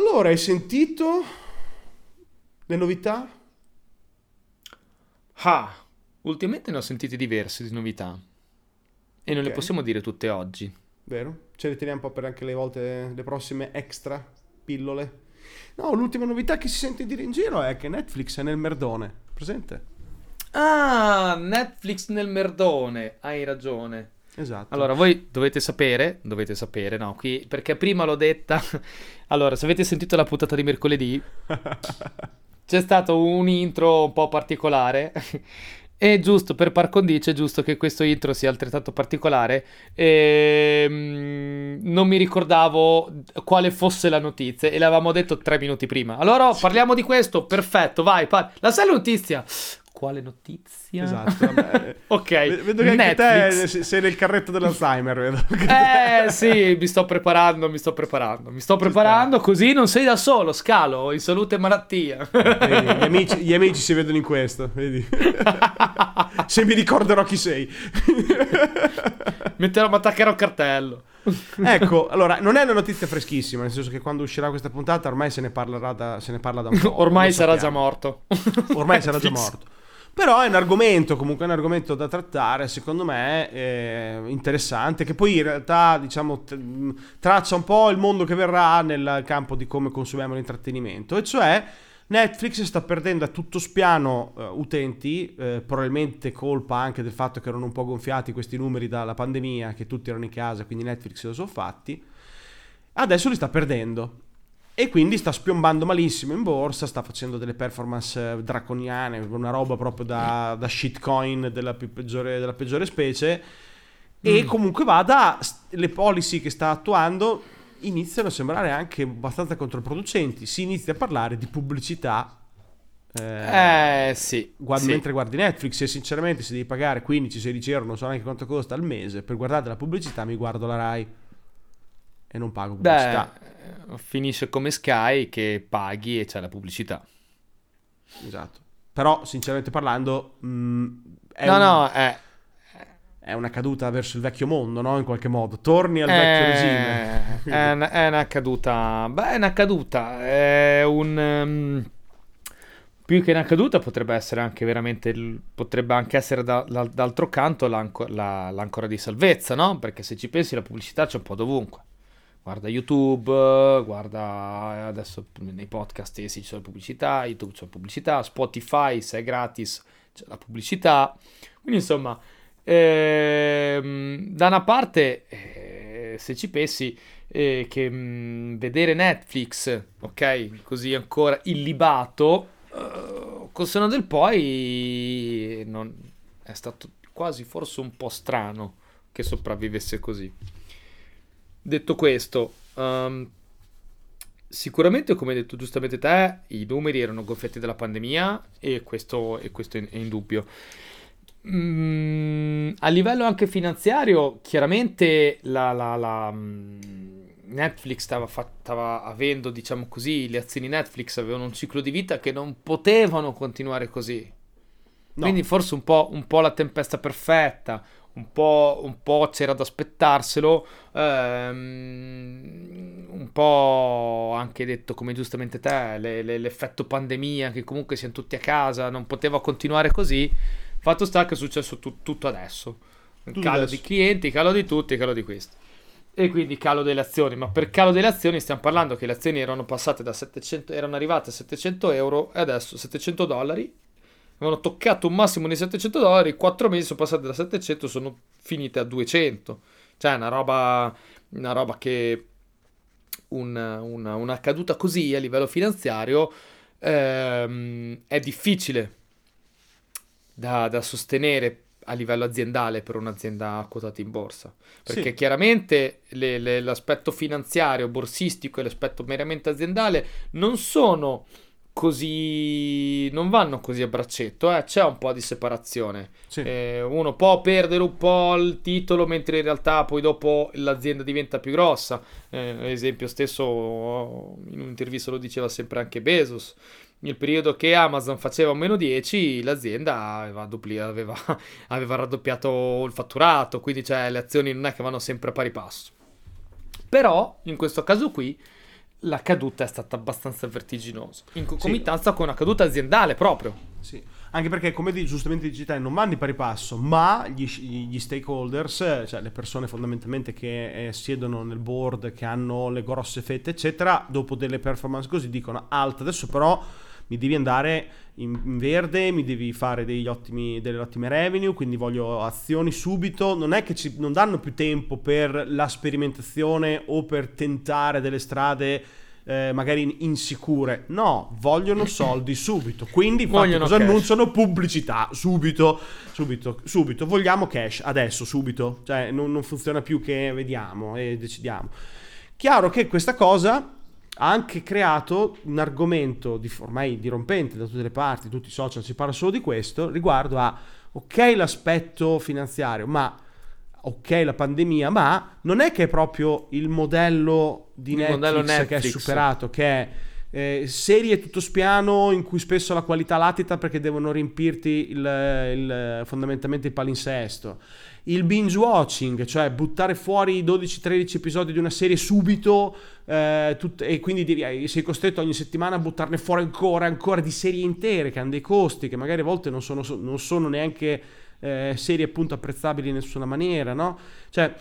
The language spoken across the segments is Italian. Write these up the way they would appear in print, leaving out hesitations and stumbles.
Allora, hai sentito le novità? Ultimamente ne ho sentite diverse di novità. E non le possiamo dire tutte oggi. Vero? Ce le teniamo un po' per anche le volte, le prossime extra pillole. No, l'ultima novità che si sente dire in giro è che Netflix è nel merdone. Presente? Ah, Netflix nel merdone. Hai ragione. Esatto. Allora, voi dovete sapere, no, qui, perché prima l'ho detta. Allora, se avete sentito la puntata di mercoledì, c'è stato un intro un po' particolare. E giusto per par condicio, è giusto che questo intro sia altrettanto particolare. Non mi ricordavo quale fosse la notizia e l'avevamo detto 3 minuti prima. Allora parliamo di questo, perfetto, vai. La sai notizia? Quale notizia? Esatto. Ok, vedo che anche te sei nel carretto dell'Alzheimer. Vedo. Sì, mi sto preparando, così non sei da solo, Scalo, in salute e malattia. Vedi, gli amici si vedono in questo, vedi. Se mi ricorderò chi sei. Mi attaccherò cartello. Ecco, allora, non è una notizia freschissima, nel senso che quando uscirà questa puntata ormai se ne parla da un po'. Ormai sarà già morto. Ormai sarà già morto. Però è un argomento, comunque è un argomento da trattare, secondo me, interessante, che poi in realtà, diciamo, traccia un po' il mondo che verrà nel campo di come consumiamo l'intrattenimento, e cioè Netflix sta perdendo a tutto spiano utenti, probabilmente colpa anche del fatto che erano un po' gonfiati questi numeri dalla pandemia, che tutti erano in casa, quindi Netflix lo sono fatti, adesso li sta perdendo. E quindi sta spiombando malissimo in borsa, sta facendo delle performance draconiane, una roba proprio da shitcoin della peggiore specie. E comunque vada, le policy che sta attuando iniziano a sembrare anche abbastanza controproducenti. Si inizia a parlare di pubblicità mentre guardi Netflix. E sinceramente, se devi pagare 15-16 euro, non so neanche quanto costa al mese, per guardare la pubblicità, mi guardo la Rai e non pago pubblicità. Finisce come Sky, che paghi e c'è la pubblicità. Esatto. Però sinceramente parlando è una caduta verso il vecchio mondo, no? In qualche modo torni al vecchio regime. È una caduta, più che una caduta potrebbe essere anche veramente, potrebbe anche essere d'altro canto l'ancora di salvezza, no? Perché se ci pensi la pubblicità c'è un po' dovunque. Guarda YouTube, guarda adesso nei podcast, sì, c'è la pubblicità, YouTube c'è la pubblicità, Spotify se è gratis c'è la pubblicità, quindi insomma da una parte se ci pensi che vedere Netflix, ok, così ancora illibato, col senno del poi non è stato quasi forse un po' strano che sopravvivesse così. Detto questo, sicuramente, come hai detto giustamente te, i numeri erano gonfiati dalla pandemia e questo è indubbio. A livello anche finanziario, chiaramente Netflix stava avendo, diciamo così, le azioni Netflix avevano un ciclo di vita che non potevano continuare così. No. Quindi forse un po' la tempesta perfetta. Un po' c'era da aspettarselo, un po' anche detto come giustamente te, l'effetto pandemia, che comunque siamo tutti a casa, non poteva continuare così. Fatto sta che è successo tutto adesso, calo di clienti, calo di tutti, calo di questo, e quindi calo delle azioni. Ma per calo delle azioni stiamo parlando che le azioni erano passate da 700, erano arrivate a 700 euro e adesso $700. Avevano toccato un massimo di $700, 4 mesi sono passati da 700, sono finite a 200. Cioè una roba che una caduta così a livello finanziario è difficile da sostenere a livello aziendale per un'azienda quotata in borsa. Perché chiaramente l'aspetto finanziario, borsistico e l'aspetto meramente aziendale non sono... così non vanno così a braccetto, c'è un po' di separazione. Uno può perdere un po' il titolo, mentre in realtà poi dopo l'azienda diventa più grossa. Esempio stesso, in un'intervista lo diceva sempre anche Bezos: nel periodo che Amazon faceva -10, l'azienda aveva raddoppiato il fatturato, quindi cioè le azioni non è che vanno sempre a pari passo. Però in questo caso qui la caduta è stata abbastanza vertiginosa, in concomitanza con una caduta aziendale proprio. Sì, anche perché, come giustamente dici te, non vanno di pari passo, ma gli stakeholders, cioè le persone fondamentalmente che siedono nel board, che hanno le grosse fette eccetera, dopo delle performance così dicono: alta, adesso però mi devi andare in verde, mi devi fare delle ottime revenue, quindi voglio azioni subito. Non è che non danno più tempo per la sperimentazione o per tentare delle strade magari insicure. No, vogliono soldi subito, quindi cosa annunciano? Pubblicità, subito, vogliamo cash, adesso, subito. Cioè non funziona più che vediamo e decidiamo. Chiaro che questa cosa ha anche creato un argomento ormai dirompente da tutte le parti, tutti i social si parla solo di questo, riguardo a, ok, l'aspetto finanziario, ma ok, la pandemia, ma non è che è proprio il modello di Netflix che è superato, che è serie tutto spiano in cui spesso la qualità latita perché devono riempirti fondamentalmente il palinsesto. Il binge watching, cioè buttare fuori 12-13 episodi di una serie subito, e quindi sei costretto ogni settimana a buttarne fuori ancora di serie intere che hanno dei costi, che magari a volte non sono neanche serie appunto apprezzabili in nessuna maniera, no? Cioè,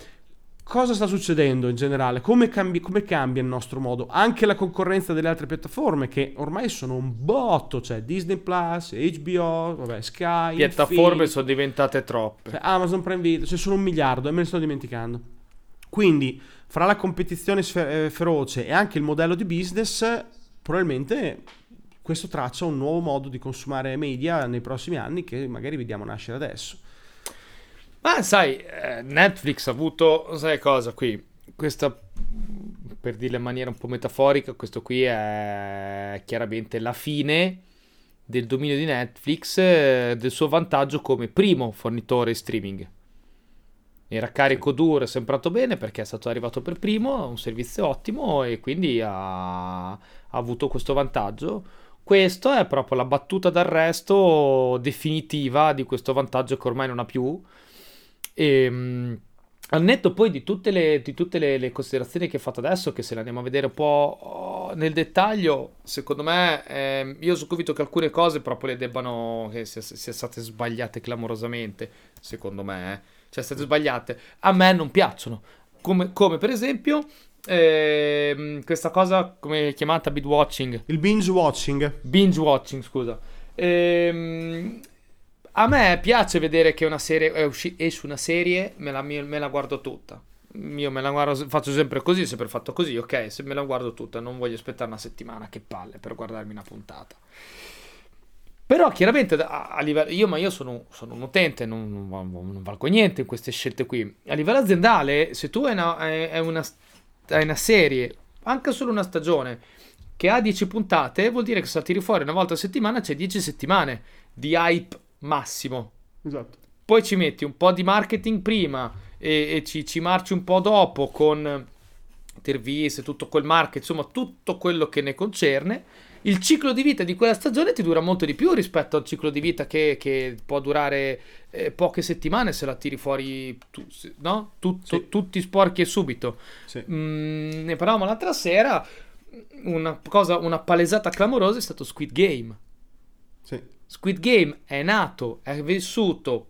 cosa sta succedendo in generale? Come cambia il nostro modo? Anche la concorrenza delle altre piattaforme, che ormai sono un botto, cioè Disney Plus, HBO, Sky, piattaforme Infinity, sono diventate troppe, cioè Amazon Prime Video, cioè sono 1 miliardo e me ne sto dimenticando. Quindi fra la competizione feroce e anche il modello di business, probabilmente questo traccia un nuovo modo di consumare media nei prossimi anni, che magari vediamo nascere adesso. Ma sai, Netflix ha avuto, sai cosa qui, questa, per dirla in maniera un po' metaforica, questo qui è chiaramente la fine del dominio di Netflix, del suo vantaggio come primo fornitore streaming. Era carico duro, è sembrato bene perché è stato arrivato per primo, un servizio ottimo, e quindi ha avuto questo vantaggio. Questo è proprio la battuta d'arresto definitiva di questo vantaggio che ormai non ha più. Al netto poi di tutte le considerazioni che ho fatto adesso, che se le andiamo a vedere un po' nel dettaglio, secondo me io sono convinto che alcune cose proprio le debbano, che siano state sbagliate clamorosamente, secondo me, cioè state sbagliate, a me non piacciono, come per esempio questa cosa, come chiamata, binge watching, scusa. A me piace vedere che una serie esce una serie, me la guardo tutta. Io me la guardo, faccio sempre così, sempre fatto così, ok, se me la guardo tutta, non voglio aspettare una settimana, che palle, per guardarmi una puntata. Però chiaramente a livello, io sono un utente, non valgo niente in queste scelte qui. A livello aziendale, se tu hai una serie, anche solo una stagione, che ha 10 puntate, vuol dire che se la tiri fuori una volta a settimana, c'è 10 settimane di hype massimo. Esatto. Poi ci metti un po' di marketing prima e ci marci un po' dopo con interviste, tutto quel marketing, insomma tutto quello che ne concerne. Il ciclo di vita di quella stagione ti dura molto di più rispetto al ciclo di vita che può durare poche settimane se la tiri fuori no? Tutti sporchi e subito. Sì. Ne parlavamo l'altra sera, una palesata clamorosa è stato Squid Game. Sì. Squid Game è nato, è vissuto,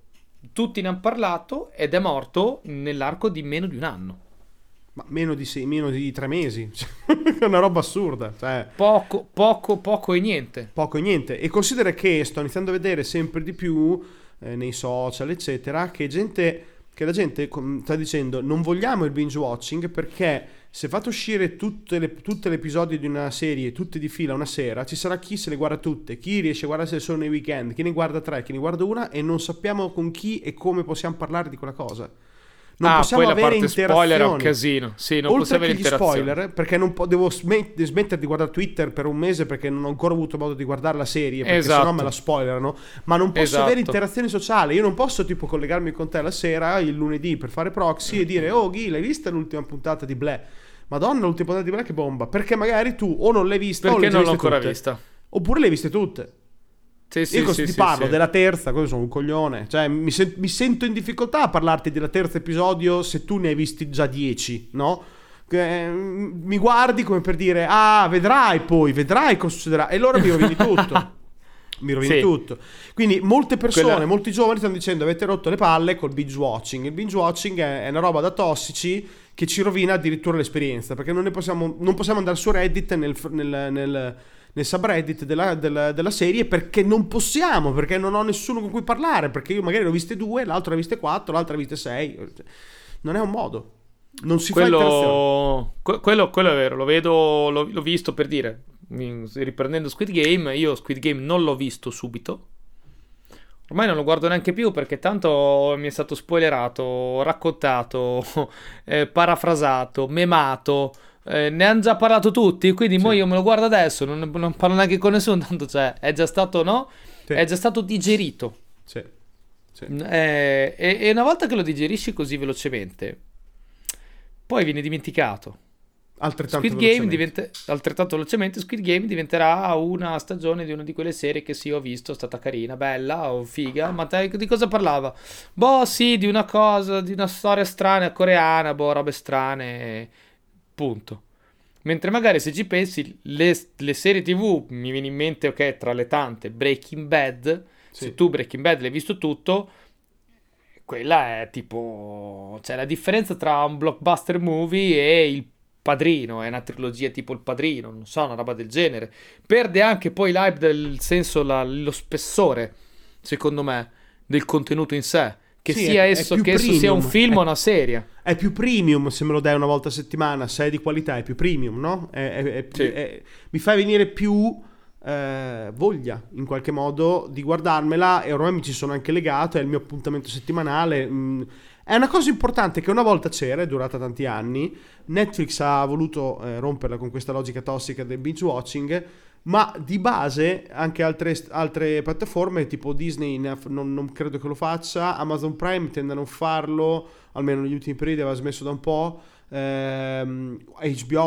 tutti ne hanno parlato ed è morto nell'arco di meno di un anno. Ma meno di 3 mesi, è una roba assurda. Cioè, poco e niente. Poco e niente. E considera che sto iniziando a vedere sempre di più nei social, eccetera, che la gente sta dicendo: non vogliamo il binge watching perché se fate uscire tutte le episodi di una serie, tutte di fila una sera, ci sarà chi se le guarda tutte, chi riesce a guardarsele solo nei weekend, chi ne guarda 3, chi ne guarda una, e non sappiamo con chi e come possiamo parlare di quella cosa. Non possiamo poi avere interazioni. Spoiler è un casino. Sì, non possiamo avere interazioni. Spoiler, perché non devo smettere di guardare Twitter per un mese perché non ho ancora avuto modo di guardare la serie, perché esatto, sennò me la spoilerano. Ma non posso avere interazioni sociali. Io non posso tipo collegarmi con te la sera, il lunedì, per fare proxy e dire: oh Ghi, l'hai vista l'ultima puntata di Black? Madonna, l'ultima puntata di Black che bomba. Perché magari tu o non l'hai vista, perché o non l'ho ancora vista, oppure le hai viste tutte. Io ti parlo della terza, cosa sono un coglione, cioè mi sento in difficoltà a parlarti della terza episodio se tu ne hai visti già 10, no? mi guardi come per dire, ah, vedrai poi, vedrai cosa succederà, e allora mi rovini tutto. Mi rovini tutto. Quindi molte persone, molti giovani stanno dicendo avete rotto le palle col binge watching. Il binge watching è una roba da tossici che ci rovina addirittura l'esperienza, perché non ne possiamo, non possiamo andare su Reddit nel subreddit della serie, perché non possiamo, perché non ho nessuno con cui parlare, perché io magari ne ho viste 2, l'altro ne ho viste 4, l'altro ne ho viste 6. Non è un modo. Non si fa interazione. Quello è vero, lo vedo, l'ho visto, per dire, riprendendo Squid Game, io Squid Game non l'ho visto subito. Ormai non lo guardo neanche più, perché tanto mi è stato spoilerato, raccontato, parafrasato, memato. Ne hanno già parlato tutti, quindi mo io me lo guardo adesso, non parlo neanche con nessuno, tanto cioè, è già stato, no? Sì. È già stato digerito. Sì. Sì. E una volta che lo digerisci così velocemente, poi viene dimenticato. Altrettanto velocemente Squid Game diventerà una stagione di una di quelle serie che sì, ho visto, è stata carina, bella, o figa, ma di cosa parlava? Boh, sì, di una cosa, di una storia strana coreana, boh, robe strane, punto. Mentre magari se ci pensi, le serie TV, mi viene in mente, ok, tra le tante, Breaking Bad, sì. Se tu Breaking Bad l'hai visto tutto, quella è tipo, cioè la differenza tra un blockbuster movie e il Padrino, è una trilogia tipo il Padrino, non so, una roba del genere. Perde anche poi l'hype del senso, lo spessore, secondo me, del contenuto in sé, che sì, sia esso che premium, esso sia un film o una serie. È più premium se me lo dai una volta a settimana, se è di qualità è più premium, no? Mi fa venire più voglia in qualche modo di guardarmela, e ormai mi ci sono anche legato, è il mio appuntamento settimanale. È una cosa importante che una volta c'era, è durata tanti anni. Netflix ha voluto romperla con questa logica tossica del binge watching, ma di base anche altre piattaforme tipo Disney non credo che lo faccia, Amazon Prime tende a non farlo, almeno negli ultimi periodi aveva smesso da un po', HBO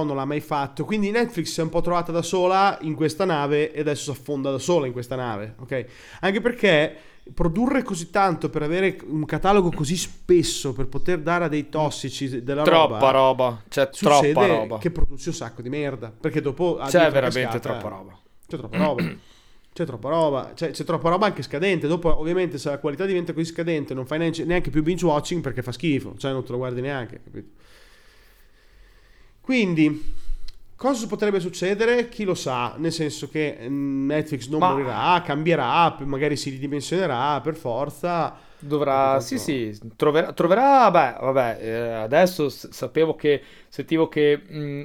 non l'ha mai fatto, quindi Netflix si è un po' trovata da sola in questa nave, e adesso si affonda da sola in questa nave, ok? Anche perché produrre così tanto per avere un catalogo così spesso, per poter dare a dei tossici della troppa roba, cioè troppa roba, che produce un sacco di merda, perché dopo c'è veramente troppa roba, cioè, c'è troppa roba anche scadente. Dopo ovviamente se la qualità diventa così scadente non fai neanche più binge watching, perché fa schifo, cioè non te lo guardi neanche, capito? Quindi cosa potrebbe succedere? Chi lo sa, nel senso che Netflix non morirà, cambierà, magari si ridimensionerà per forza. Dovrà, troverà, adesso sentivo che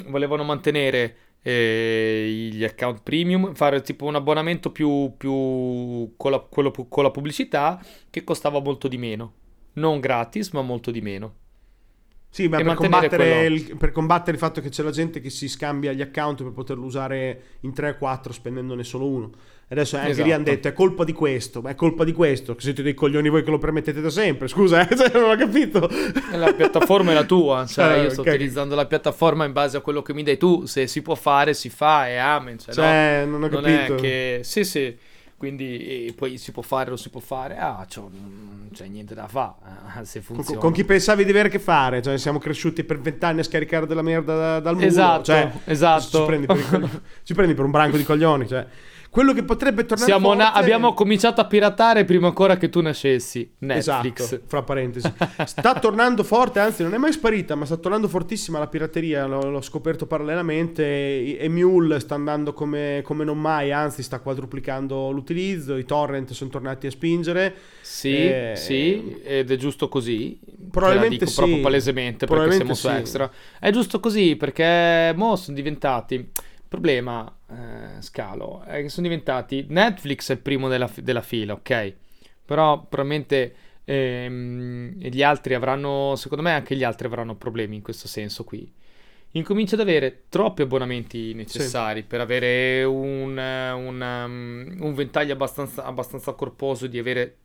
volevano mantenere gli account premium, fare tipo un abbonamento più con la pubblicità, che costava molto di meno, non gratis ma molto di meno. Sì, ma per combattere il fatto che c'è la gente che si scambia gli account per poterlo usare in 3 o 4 spendendone solo uno. Adesso anche lì hanno detto è colpa di questo, che siete dei coglioni voi che lo permettete da sempre, scusa, non ho capito. La piattaforma è la tua, cioè io sto utilizzando la piattaforma in base a quello che mi dai tu, se si può fare si fa, e amen, cioè no, non ho capito. Non è che quindi poi si può fare o si può fare, non c'è niente da fare, se funziona. Con chi pensavi di avere che fare, cioè siamo cresciuti per 20 anni a scaricare della merda dal muro, esatto. Ci prendi per un branco di coglioni, cioè quello che potrebbe tornare abbiamo cominciato a piratare prima ancora che tu nascessi, Netflix, esatto, fra parentesi. Sta tornando forte, anzi non è mai sparita, ma sta tornando fortissima la pirateria, l'ho scoperto parallelamente, e Mule sta andando come non mai, anzi sta quadruplicando l'utilizzo, i torrent sono tornati a spingere. Sì, ed è giusto così, probabilmente, dico proprio palesemente, perché siamo su Extra. È giusto così, perché mo sono diventati... problema scalo è che sono diventati, Netflix è il primo della fila, ok, però probabilmente secondo me anche gli altri avranno problemi in questo senso qui. Incomincia ad avere troppi abbonamenti necessari per avere un ventaglio abbastanza corposo, di avere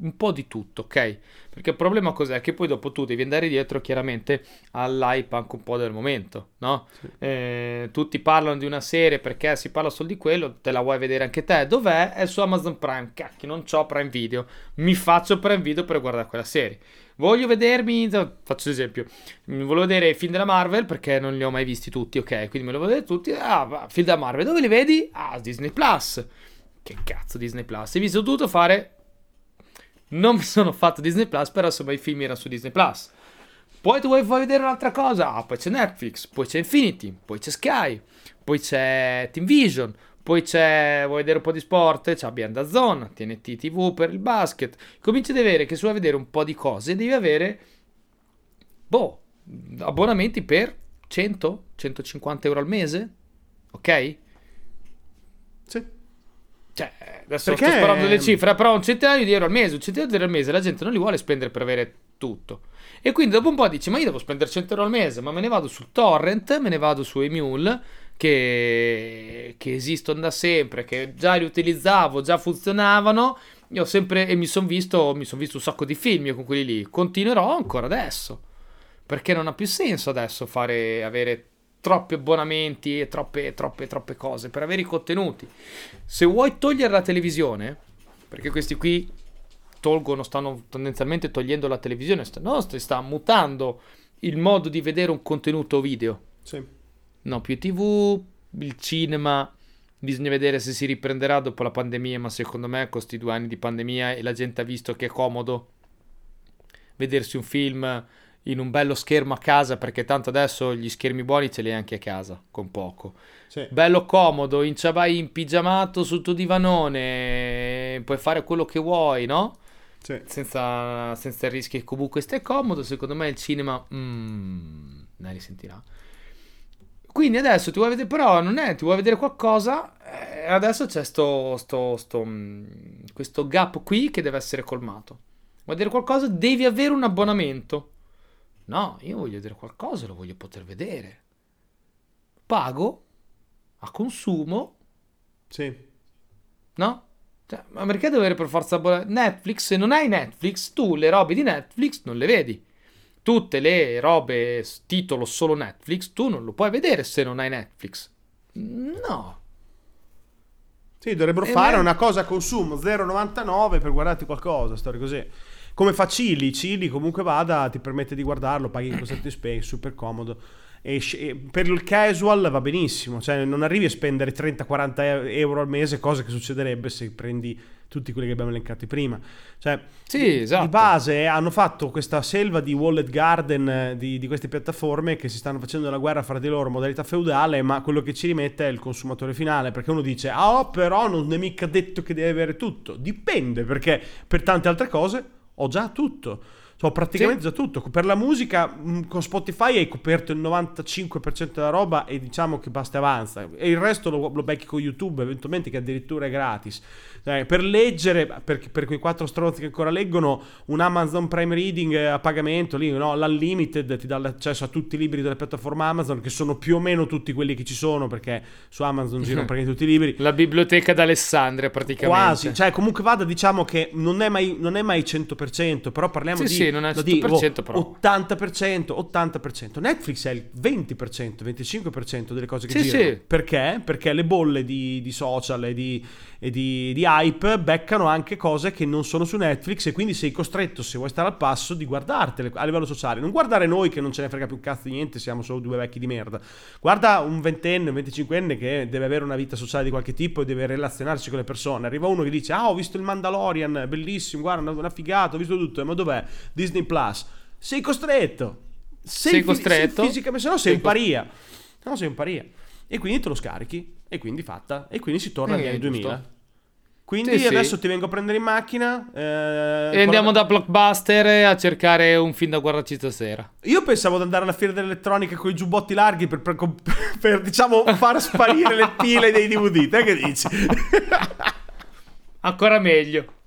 un po' di tutto, ok? Perché il problema cos'è? Che poi dopo tu devi andare dietro chiaramente all'hype anche un po' del momento, no? Sì. Tutti parlano di una serie perché si parla solo di quello, te la vuoi vedere anche te? Dov'è? È su Amazon Prime. Cacchio, non c'ho Prime Video, mi faccio Prime Video per guardare quella serie. Voglio vedermi, faccio esempio, volevo vedere i film della Marvel perché non li ho mai visti tutti, ok? Quindi me li volevo vedere tutti. Ah, film della Marvel, dove li vedi? Ah, Disney Plus. Che cazzo Disney Plus? E mi sono dovuto fare... Non mi sono fatto Disney Plus, però insomma i film erano su Disney Plus. Poi tu vuoi vedere un'altra cosa? Ah, poi c'è Netflix, poi c'è Infinity, poi c'è Sky, poi c'è Team Vision, poi c'è, vuoi vedere un po' di sport? C'è Beyond the Zone, TNT TV per il basket. Cominci ad avere che se vuoi vedere un po' di cose devi avere, abbonamenti per 100-150 euro al mese, ok? Sì. Cioè, adesso perché... sto sparando delle cifre, però un centinaio di euro al mese la gente non li vuole spendere per avere tutto. E quindi dopo un po' dici, ma io devo spendere 100 euro al mese, ma me ne vado sul torrent, me ne vado su Mule, che esistono da sempre, che già li utilizzavo, già funzionavano, io sempre, e mi sono visto un sacco di film io con quelli lì, continuerò ancora adesso, perché non ha più senso adesso avere troppi abbonamenti e troppe cose per avere i contenuti. Se vuoi togliere la televisione, perché questi qui stanno tendenzialmente togliendo la televisione, sta mutando il modo di vedere un contenuto video. Sì. No, più TV, il cinema, bisogna vedere se si riprenderà dopo la pandemia, ma secondo me con questi 2 anni di pandemia e la gente ha visto che è comodo vedersi un film in un bello schermo a casa, perché tanto adesso gli schermi buoni ce li hai anche a casa con poco, sì. Bello comodo, in pigiamato sul tuo divanone, puoi fare quello che vuoi, no? Sì. senza rischi, che comunque stai comodo. Secondo me il cinema ne risentirà, quindi adesso ti vuoi vedere, però non è, ti vuoi vedere qualcosa, adesso c'è questo gap qui che deve essere colmato. Vuoi vedere qualcosa, devi avere un abbonamento. No, io voglio vedere qualcosa, lo voglio poter vedere. Pago a consumo. Sì. No? Cioè, ma perché dover per forza abbonare Netflix? Se non hai Netflix, tu le robe di Netflix non le vedi. Tutte le robe titolo solo Netflix, tu non lo puoi vedere se non hai Netflix. No. Sì, dovrebbero fare una cosa a consumo, 0,99 per guardarti qualcosa, storie così. Come fa Chili, comunque vada, ti permette di guardarlo, paghi in costante spese, super comodo. E per il casual va benissimo, cioè non arrivi a spendere 30-40 euro al mese, cosa che succederebbe se prendi tutti quelli che abbiamo elencati prima. Cioè, sì, esatto. Di base hanno fatto questa selva di wallet garden di queste piattaforme che si stanno facendo la guerra fra di loro, modalità feudale, ma quello che ci rimette è il consumatore finale, perché uno dice però non è mica detto che deve avere tutto. Dipende, perché per tante altre cose ho già tutto, praticamente sì. Già tutto. Per la musica con Spotify hai coperto il 95% della roba e diciamo che basta e avanza, e il resto lo becchi con YouTube eventualmente, che addirittura è gratis. Per leggere, per quei 4 stronzi che ancora leggono, un Amazon Prime Reading a pagamento lì, no? L'Unlimited ti dà l'accesso a tutti i libri della piattaforma Amazon, che sono più o meno tutti quelli che ci sono, perché su Amazon girano praticamente tutti i libri. La biblioteca d'Alessandria praticamente. Quasi, cioè comunque vada, diciamo che non è mai 100%, però parliamo di... non è 100%, però 80%. Netflix è il 20%, 25% delle cose che girano. Sì. Perché? Perché le bolle di social e di hype beccano anche cose che non sono su Netflix, e quindi sei costretto, se vuoi stare al passo, di guardartele a livello sociale. Non guardare noi che non ce ne frega più un cazzo di niente, siamo solo 2 vecchi di merda. Guarda un 20enne, un 25enne che deve avere una vita sociale di qualche tipo e deve relazionarsi con le persone. Arriva uno che dice ho visto il Mandalorian, bellissimo, guarda, una figata, ho visto tutto, ma dov'è? Disney Plus. Sei costretto fisicamente, se no sei in paria. E quindi te lo scarichi, e quindi fatta, e quindi si torna agli anni 2000. Quindi sì, adesso ti vengo a prendere in macchina e andiamo da Blockbuster a cercare un film da guardarci stasera. Io pensavo di andare alla fiera dell'elettronica con i giubbotti larghi per diciamo far sparire le pile dei DVD. Te che dici? Ancora meglio.